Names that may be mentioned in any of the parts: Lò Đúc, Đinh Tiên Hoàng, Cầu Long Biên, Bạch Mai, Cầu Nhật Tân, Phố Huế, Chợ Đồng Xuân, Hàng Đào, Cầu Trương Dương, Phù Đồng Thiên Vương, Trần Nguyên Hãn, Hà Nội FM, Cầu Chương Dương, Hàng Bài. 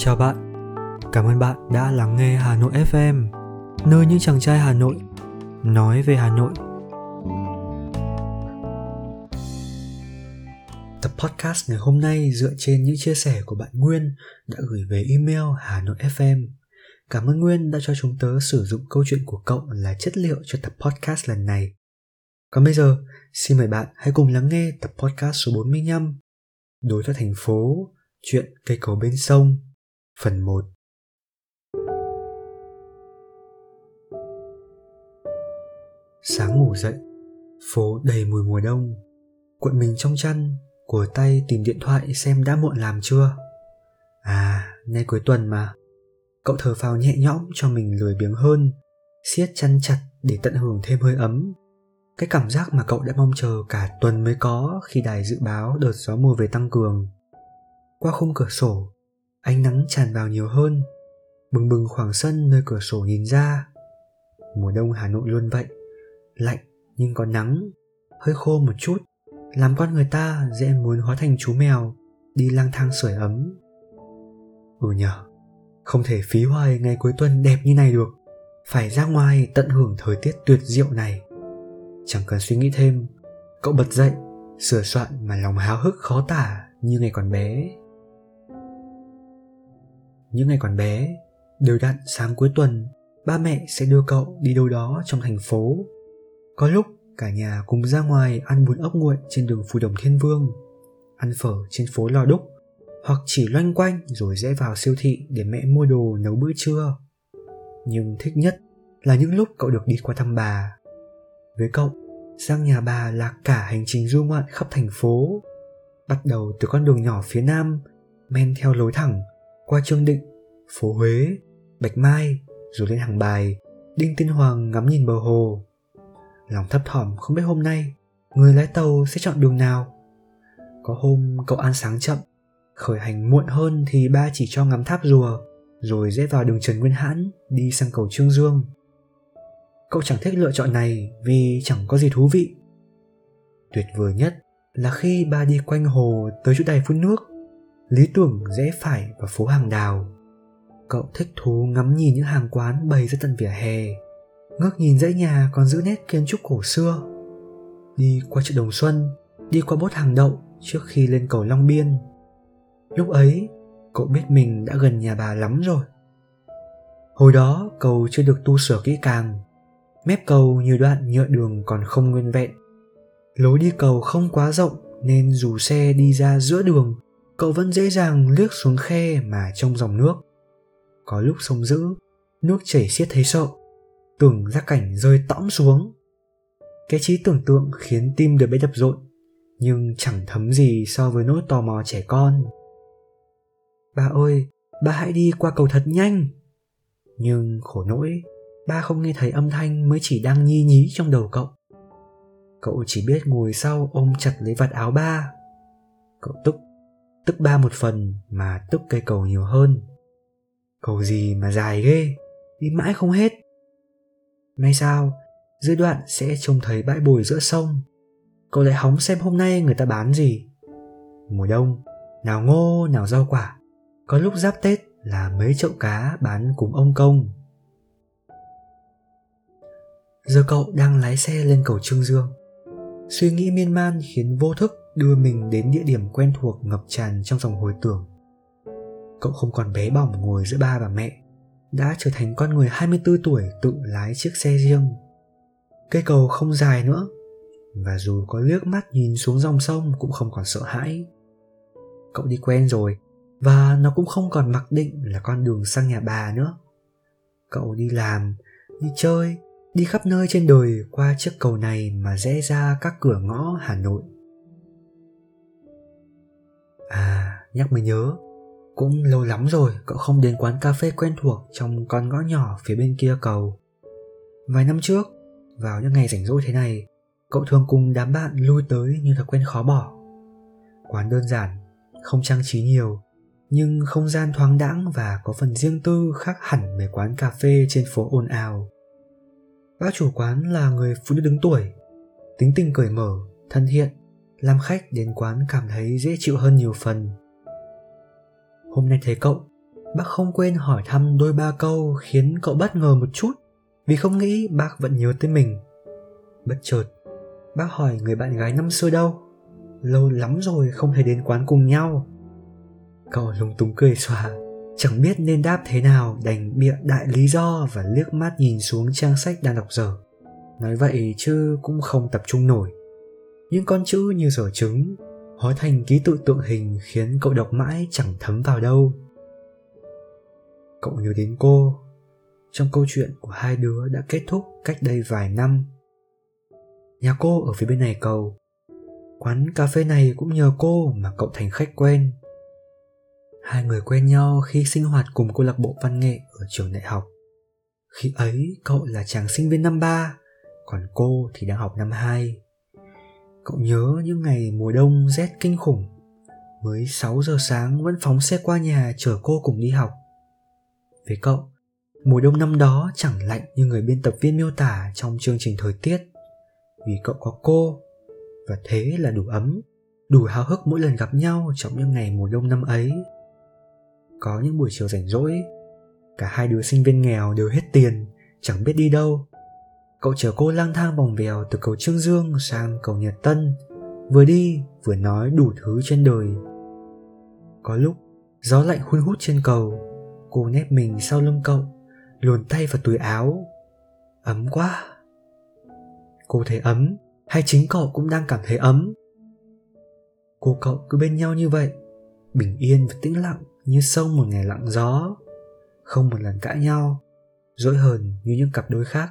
Chào bạn, cảm ơn bạn đã lắng nghe Hà Nội FM, nơi những chàng trai Hà Nội nói về Hà Nội. Tập podcast ngày hôm nay dựa trên những chia sẻ của bạn Nguyên đã gửi về email Hà Nội FM. Cảm ơn Nguyên đã cho chúng tớ sử dụng câu chuyện của cậu là chất liệu cho tập podcast lần này. Còn bây giờ, xin mời bạn hãy cùng lắng nghe tập podcast số 45, Đối thoại thành phố, chuyện cây cầu bên sông, phần 1. Sáng ngủ dậy, phố đầy mùi mùa đông. Cuộn mình trong chăn, cùa tay tìm điện thoại xem đã muộn làm chưa. À, nay cuối tuần mà. Cậu thở phào nhẹ nhõm cho mình lười biếng hơn, siết chăn chặt để tận hưởng thêm hơi ấm. Cái cảm giác mà cậu đã mong chờ cả tuần mới có khi đài dự báo đợt gió mùa về tăng cường. Qua khung cửa sổ, ánh nắng tràn vào nhiều hơn, bừng bừng khoảng sân nơi cửa sổ nhìn ra. Mùa đông Hà Nội luôn vậy, lạnh nhưng có nắng, hơi khô một chút, làm con người ta dễ muốn hóa thành chú mèo, đi lang thang sưởi ấm. Nhở, không thể phí hoài ngày cuối tuần đẹp như này được, phải ra ngoài tận hưởng thời tiết tuyệt diệu này. Chẳng cần suy nghĩ thêm, cậu bật dậy, sửa soạn mà lòng háo hức khó tả như ngày còn bé. Những ngày còn bé, đều đặn sáng cuối tuần, ba mẹ sẽ đưa cậu đi đâu đó trong thành phố. Có lúc cả nhà cùng ra ngoài ăn bún ốc nguội trên đường Phù Đồng Thiên Vương, ăn phở trên phố Lò Đúc, hoặc chỉ loanh quanh rồi rẽ vào siêu thị để mẹ mua đồ nấu bữa trưa. Nhưng thích nhất là những lúc cậu được đi qua thăm bà. Với cậu, sang nhà bà là cả hành trình du ngoạn khắp thành phố, bắt đầu từ con đường nhỏ phía nam, men theo lối thẳng qua Trương Định, phố Huế, Bạch Mai, rồi lên Hàng Bài, Đinh Tiên Hoàng ngắm nhìn bờ hồ. Lòng thấp thỏm không biết hôm nay người lái tàu sẽ chọn đường nào. Có hôm cậu ăn sáng chậm, khởi hành muộn hơn thì ba chỉ cho ngắm tháp rùa, rồi rẽ vào đường Trần Nguyên Hãn đi sang cầu Trương Dương. Cậu chẳng thích lựa chọn này vì chẳng có gì thú vị. Tuyệt vời nhất là khi ba đi quanh hồ tới chỗ đài phun nước, lý tưởng rẽ phải vào phố Hàng Đào. Cậu thích thú ngắm nhìn những hàng quán bày ra tận vỉa hè, ngước nhìn dãy nhà còn giữ nét kiến trúc cổ xưa. Đi qua chợ Đồng Xuân, đi qua bốt hàng đậu trước khi lên cầu Long Biên. Lúc ấy, cậu biết mình đã gần nhà bà lắm rồi. Hồi đó, cầu chưa được tu sửa kỹ càng. Mép cầu nhiều đoạn nhựa đường còn không nguyên vẹn. Lối đi cầu không quá rộng nên dù xe đi ra giữa đường, cậu vẫn dễ dàng liếc xuống khe mà trông dòng nước. Có lúc sông dữ, nước chảy xiết thấy sợ, tưởng ra cảnh rơi tõm xuống. Cái trí tưởng tượng khiến tim đứa bé đập rộn, nhưng chẳng thấm gì so với nỗi tò mò trẻ con. Ba ơi, ba hãy đi qua cầu thật nhanh. Nhưng khổ nỗi, ba không nghe thấy âm thanh mới chỉ đang nhi nhí trong đầu cậu. Cậu chỉ biết ngồi sau ôm chặt lấy vạt áo ba. Cậu tức ba một phần mà tức cây cầu nhiều hơn. Cầu gì mà dài ghê, đi mãi không hết. May sao, dưới đoạn sẽ trông thấy bãi bồi giữa sông. Cậu lại hóng xem hôm nay người ta bán gì. Mùa đông, nào ngô, nào rau quả. Có lúc giáp Tết là mấy chậu cá bán cùng ông công. Giờ cậu đang lái xe lên cầu Trương Dương. Suy nghĩ miên man khiến vô thức đưa mình đến địa điểm quen thuộc ngập tràn trong dòng hồi tưởng. Cậu không còn bé bỏng ngồi giữa ba và mẹ, đã trở thành con người 24 tuổi tự lái chiếc xe riêng. Cây cầu không dài nữa, và dù có liếc mắt nhìn xuống dòng sông cũng không còn sợ hãi. Cậu đi quen rồi, và nó cũng không còn mặc định là con đường sang nhà bà nữa. Cậu đi làm, đi chơi, đi khắp nơi trên đời qua chiếc cầu này mà rẽ ra các cửa ngõ Hà Nội. À, nhắc mới nhớ, cũng lâu lắm rồi cậu không đến quán cà phê quen thuộc trong con ngõ nhỏ phía bên kia cầu. Vài năm trước, vào những ngày rảnh rỗi thế này, cậu thường cùng đám bạn lui tới như thói quen khó bỏ. Quán đơn giản, không trang trí nhiều, nhưng không gian thoáng đãng và có phần riêng tư khác hẳn với quán cà phê trên phố ồn ào. Bác chủ quán là người phụ nữ đứng tuổi, tính tình cởi mở, thân thiện, làm khách đến quán cảm thấy dễ chịu hơn nhiều phần. Hôm nay thấy cậu, bác không quên hỏi thăm đôi ba câu khiến cậu bất ngờ một chút, vì không nghĩ bác vẫn nhớ tới mình. Bất chợt, bác hỏi người bạn gái năm xưa đâu, lâu lắm rồi không thể đến quán cùng nhau. Cậu lúng túng cười xòa, chẳng biết nên đáp thế nào, đành bịa đại lý do và liếc mắt nhìn xuống trang sách đang đọc dở. Nói vậy chứ cũng không tập trung nổi. Những con chữ như giở trứng, hóa thành ký tự tượng hình khiến cậu đọc mãi chẳng thấm vào đâu. Cậu nhớ đến cô. Trong câu chuyện của hai đứa đã kết thúc cách đây vài năm. Nhà cô ở phía bên này cầu. Quán cà phê này cũng nhờ cô mà cậu thành khách quen. Hai người quen nhau khi sinh hoạt cùng câu lạc bộ văn nghệ ở trường đại học. Khi ấy cậu là chàng sinh viên năm 3, còn cô thì đang học năm 2. Cậu nhớ những ngày mùa đông rét kinh khủng, mới 6 giờ sáng vẫn phóng xe qua nhà chở cô cùng đi học. Với cậu, mùa đông năm đó chẳng lạnh như người biên tập viên miêu tả trong chương trình thời tiết, vì cậu có cô, và thế là đủ ấm, đủ háo hức mỗi lần gặp nhau trong những ngày mùa đông năm ấy. Có những buổi chiều rảnh rỗi, cả hai đứa sinh viên nghèo đều hết tiền, chẳng biết đi đâu. Cậu chở cô lang thang vòng vèo từ cầu Chương Dương sang cầu Nhật Tân, vừa đi vừa nói đủ thứ trên đời. Có lúc gió lạnh hun hút trên cầu, cô nép mình sau lưng cậu, luồn tay vào túi áo. Ấm quá. Cô thấy ấm, hay chính cậu cũng đang cảm thấy ấm? Cô cậu cứ bên nhau như vậy, bình yên và tĩnh lặng như sông một ngày lặng gió, không một lần cãi nhau, dỗi hờn như những cặp đôi khác.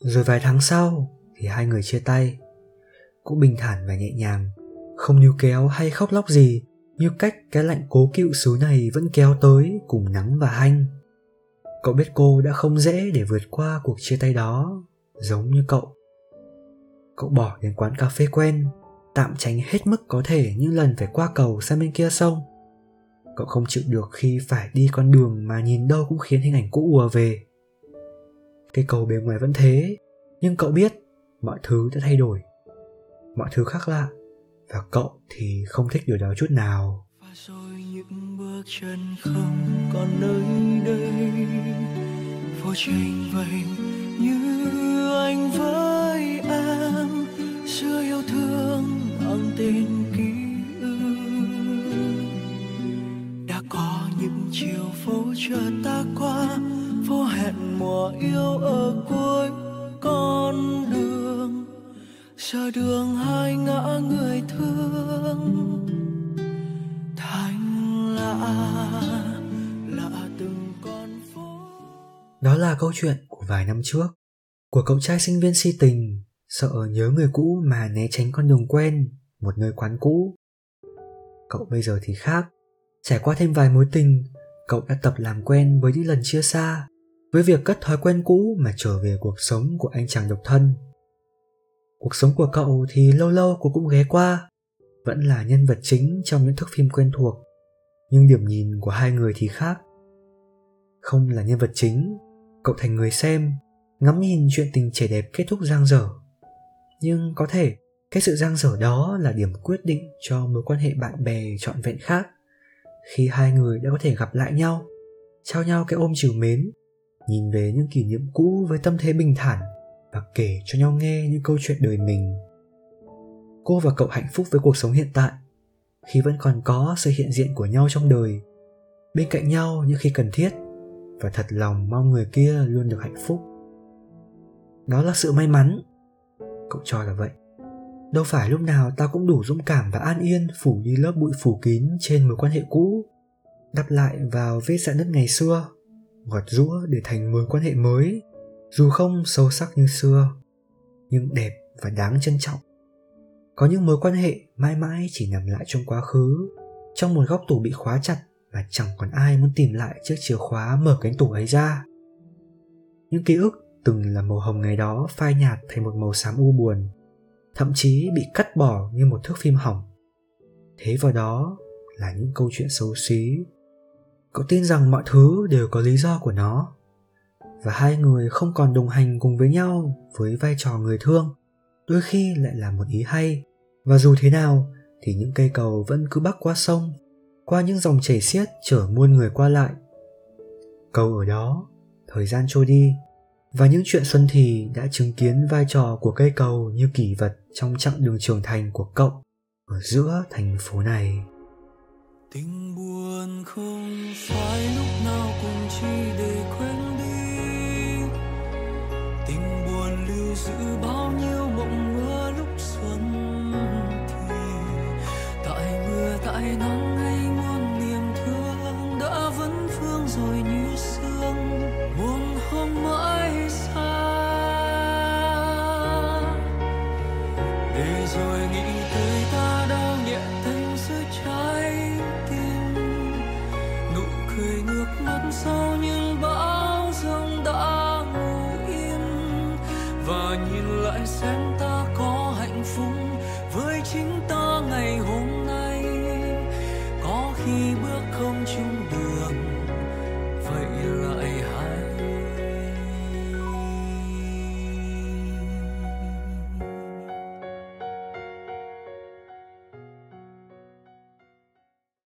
Rồi vài tháng sau thì hai người chia tay, cũng bình thản và nhẹ nhàng, không níu kéo hay khóc lóc gì, như cách cái lạnh cố cựu xứ này vẫn kéo tới cùng nắng và hanh. Cậu biết cô đã không dễ để vượt qua cuộc chia tay đó, giống như cậu. Cậu bỏ đến quán cà phê quen, tạm tránh hết mức có thể những lần phải qua cầu sang bên kia sông. Cậu không chịu được khi phải đi con đường mà nhìn đâu cũng khiến hình ảnh cũ ùa về. Cây cầu bề ngoài vẫn thế, nhưng cậu biết mọi thứ đã thay đổi, mọi thứ khác lạ, và cậu thì không thích điều đó chút nào. Và rồi những bước chân không còn nơi đây, vô tranh vây như anh với em, xưa yêu thương mang tên ký ức. Đã có những chiều phố chờ ta qua, phố hẹn mùa yêu ở cuối con đường, giờ đường hai ngã người thương thành lạ từng con phố. Đó là câu chuyện của vài năm trước, của cậu trai sinh viên si tình, sợ nhớ người cũ mà né tránh con đường quen, một nơi quán cũ. Cậu bây giờ thì khác, trải qua thêm vài mối tình, cậu đã tập làm quen với những lần chia xa, với việc cất thói quen cũ mà trở về cuộc sống của anh chàng độc thân. Cuộc sống của cậu thì lâu lâu cô cũng ghé qua, vẫn là nhân vật chính trong những thước phim quen thuộc, nhưng điểm nhìn của hai người thì khác. Không là nhân vật chính, cậu thành người xem, ngắm nhìn chuyện tình trẻ đẹp kết thúc giang dở. Nhưng có thể cái sự giang dở đó là điểm quyết định cho mối quan hệ bạn bè trọn vẹn khác, khi hai người đã có thể gặp lại nhau, trao nhau cái ôm trìu mến, nhìn về những kỷ niệm cũ với tâm thế bình thản và kể cho nhau nghe những câu chuyện đời mình. Cô và cậu hạnh phúc với cuộc sống hiện tại, khi vẫn còn có sự hiện diện của nhau trong đời, bên cạnh nhau những khi cần thiết, và thật lòng mong người kia luôn được hạnh phúc. Đó là sự may mắn, cậu cho là vậy. Đâu phải lúc nào ta cũng đủ dũng cảm và an yên phủ đi lớp bụi phủ kín trên mối quan hệ cũ, đắp lại vào vết rạn nứt ngày xưa, gọt giũa để thành mối quan hệ mới, dù không sâu sắc như xưa, nhưng đẹp và đáng trân trọng. Có những mối quan hệ mãi mãi chỉ nằm lại trong quá khứ, trong một góc tủ bị khóa chặt và chẳng còn ai muốn tìm lại chiếc chìa khóa mở cánh tủ ấy ra. Những ký ức từng là màu hồng ngày đó phai nhạt thành một màu xám u buồn, thậm chí bị cắt bỏ như một thước phim hỏng. Thế vào đó là những câu chuyện xấu xí. Cậu tin rằng mọi thứ đều có lý do của nó, và hai người không còn đồng hành cùng với nhau với vai trò người thương, đôi khi lại là một ý hay. Và dù thế nào thì những cây cầu vẫn cứ bắc qua sông, qua những dòng chảy xiết chở muôn người qua lại, câu ở đó. Thời gian trôi đi và những chuyện Xuân Thì đã chứng kiến vai trò của cây cầu như kỷ vật trong chặng đường trưởng thành của cậu ở giữa thành phố này. Tình buồn không phải lúc nào cũng chỉ để quên đi. Tình buồn lưu giữ bao nhiêu mộng mơ lúc xuân thì. Tại mưa tại nắng hay muôn niềm thương đã vấn vương rồi như sương. Muốn không mãi xa để rồi nghĩ tới ta đau nhẹ thành giữa trái tim. Nụ cười nước mắt sau những bão giông đã ngủ yên và nhìn lại xem ta có hạnh phúc với chính ta ngày hôm nay. Có khi bước không chung